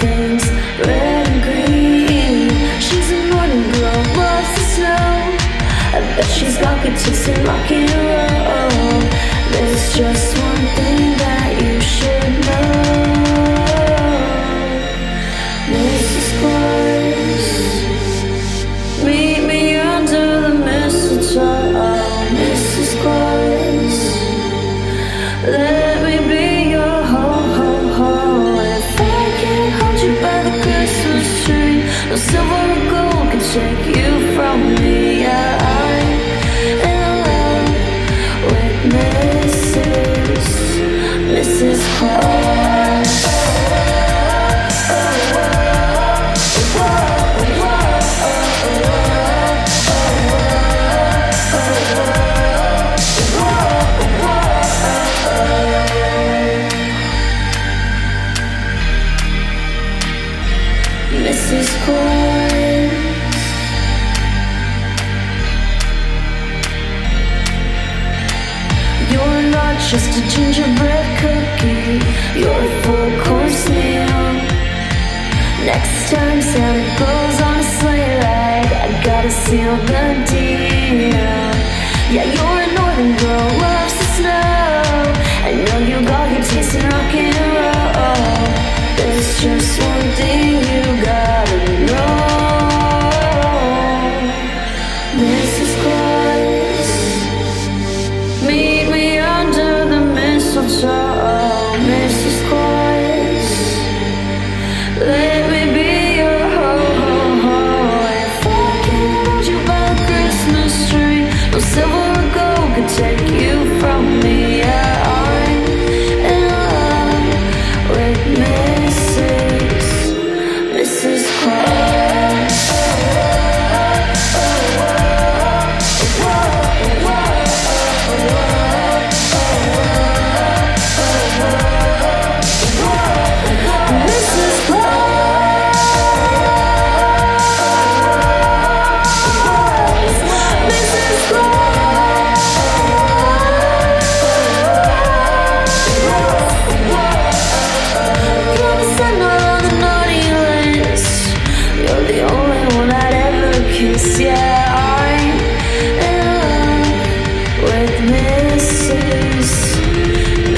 things red and green. She's a morning glow, loves the snow. I bet she's got good taste in rock and roll. There's just one thing that you should know, Mrs. Claus. Meet me under the mistletoe, Mrs. Claus. Let me be your ho-ho-ho. If I can hold you by the Christmas tree, no silver or gold can shake you from me. Mrs. Claus. You're not just a gingerbread cookie, you're a full-course meal. Next time Santa goes on a sleigh ride, I gotta seal the deal. Yeah, you're a northern girl, loves the snow. I know you got your taste in rock and roll. There's just one thing you got. Mrs. Claus, meet me under the mistletoe, Mrs. Claus. Let me be your ho-ho-ho. If I can hold you by the Christmas tree, no silver or gold could take you from me. Yeah, I'm in love with Mrs. Claus.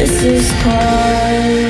Mrs. Claus.